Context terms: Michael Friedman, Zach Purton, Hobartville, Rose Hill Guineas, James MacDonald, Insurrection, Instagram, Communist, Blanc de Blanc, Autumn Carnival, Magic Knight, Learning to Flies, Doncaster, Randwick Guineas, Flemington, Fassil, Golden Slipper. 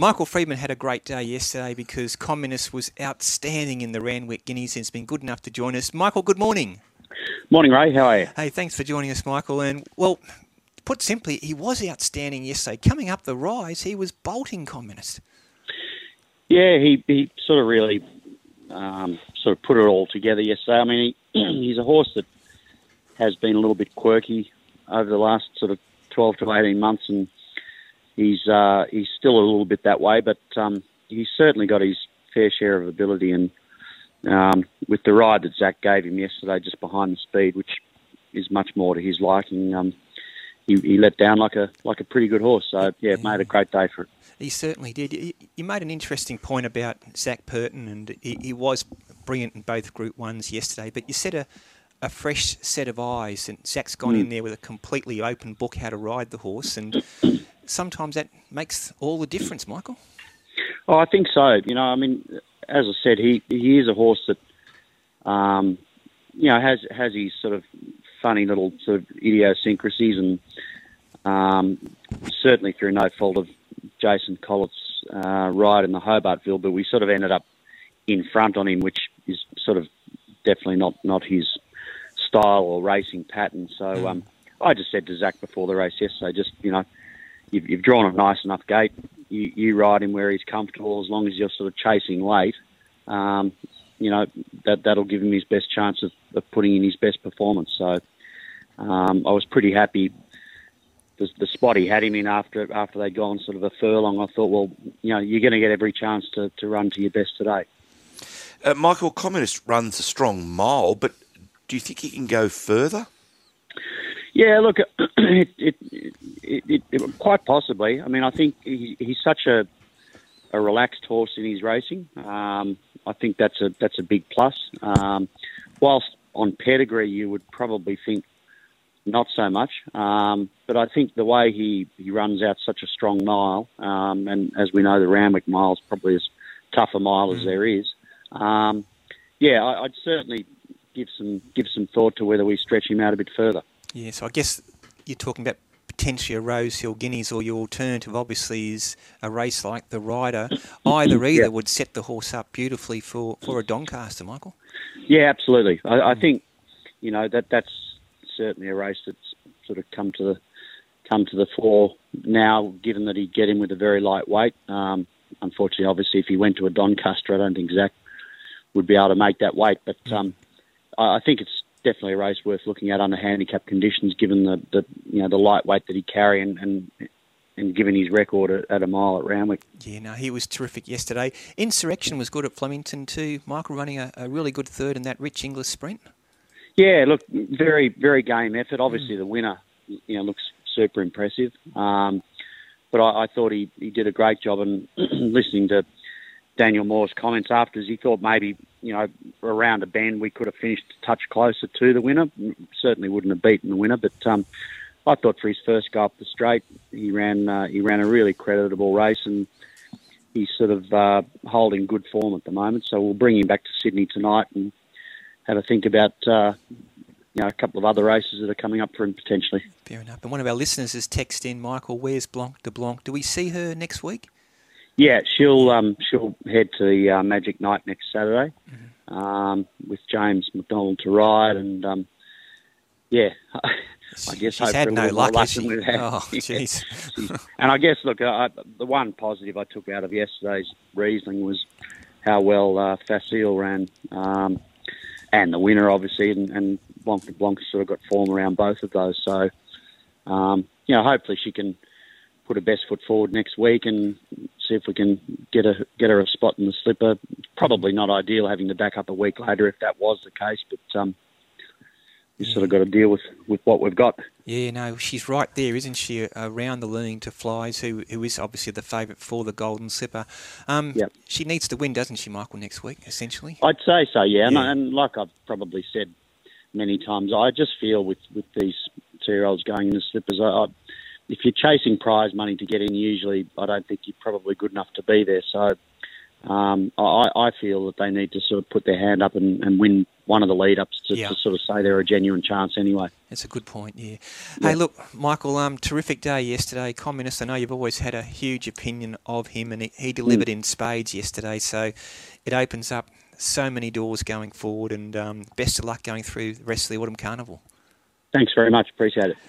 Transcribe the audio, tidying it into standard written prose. Michael Friedman had a great day yesterday because Communist was outstanding in the Randwick Guineas and has been good enough to join us. Michael, good morning. Morning, Ray. How are you? Hey, thanks for joining us, Michael. And, well, put simply, he was outstanding yesterday. Coming up the rise, he was bolting Communist. Yeah, he sort of really put it all together yesterday. I mean, he's a horse that has been a little bit quirky over the last sort of 12 to 18 months, and he's still a little bit that way, but he's certainly got his fair share of ability, and with the ride that Zach gave him yesterday just behind the speed, which is much more to his liking, he let down like a pretty good horse. So, yeah, it made a great day for it. He certainly did. You made an interesting point about Zach Purton, and he was brilliant in both Group 1s yesterday, but you said a fresh set of eyes, and Zach's gone in there with a completely open book how to ride the horse, and sometimes that makes all the difference, Michael. Oh, I think so. You know, I mean, as I said, he is a horse that, you know, has his sort of funny little sort of idiosyncrasies, and certainly through no fault of Jason Collett's ride in the Hobartville, but we sort of ended up in front on him, which is sort of definitely not his style or racing pattern. So I just said to Zach before the race yesterday, just, you know, you've drawn a nice enough gate. You ride him where he's comfortable, as long as you're sort of chasing late. You know, that'll give him his best chance of putting in his best performance. So I was pretty happy. The spot he had him in after they'd gone sort of a furlong, I thought, well, you know, you're going to get every chance to run to your best today. Michael, Communist runs a strong mile, but do you think he can go further? Yeah, look, it quite possibly. I mean, I think he's such a relaxed horse in his racing. I think that's a big plus. Whilst on pedigree, you would probably think not so much. But I think the way he runs out such a strong mile, and as we know, the Randwick mile is probably as tough a mile as there is. Yeah, I'd certainly give some thought to whether we stretch him out a bit further. Yeah, so I guess you're talking about potentially a Rose Hill Guineas, or your alternative obviously is a race like the Ryder. Either would set the horse up beautifully for a Doncaster, Michael. Yeah, absolutely. I think, you know, that's certainly a race that's sort of come to the fore now, given that he'd get in with a very light weight. Unfortunately, obviously, if he went to a Doncaster, I don't think Zach would be able to make that weight. But I think it's definitely a race worth looking at under handicap conditions, given the you know, the light weight that he carry and given his record at a mile at Randwick. Yeah, no, he was terrific yesterday. Insurrection was good at Flemington too, Michael, running a really good third in that Rich English sprint. Yeah, look, very, very game effort. Obviously, the winner, you know, looks super impressive. But I thought he did a great job, and listening to Daniel Moore's comments afterwards, he thought maybe, you know, around a bend we could have finished a touch closer to the winner. Certainly wouldn't have beaten the winner, but I thought for his first go up the straight, he ran a really creditable race, and he's sort of holding good form at the moment. So we'll bring him back to Sydney tonight and have a think about you know, a couple of other races that are coming up for him potentially. Fair enough. And one of our listeners has texted in, Michael, where's Blanc de Blanc? Do we see her next week? Yeah, she'll head to the Magic Knight next Saturday with James MacDonald to ride, and yeah, I guess she's had no luck, has she? Oh, jeez. Yeah. And I guess, look, the one positive I took out of yesterday's Riesling was how well Fassil ran, and the winner obviously, and Blanc de Blanc sort of got form around both of those. So, you know, hopefully she can put her best foot forward next week and see if we can get her a spot in the slipper. Probably not ideal having to back up a week later if that was the case, but you sort of got to deal with what we've got. Yeah, no, she's right there, isn't she, around the Learning to Flies, who is obviously the favourite for the Golden Slipper. Yep. She needs to win, doesn't she, Michael, next week, essentially? I'd say so, yeah. And like I've probably said many times, I just feel with these 2-year-olds going in the slippers, if you're chasing prize money to get in, usually I don't think you're probably good enough to be there. So I feel that they need to sort of put their hand up and win one of the lead-ups to sort of say they're a genuine chance anyway. That's a good point, yeah. Hey, look, Michael, terrific day yesterday. Communist, I know you've always had a huge opinion of him, and he delivered in spades yesterday, so it opens up so many doors going forward, and best of luck going through the rest of the Autumn Carnival. Thanks very much. Appreciate it.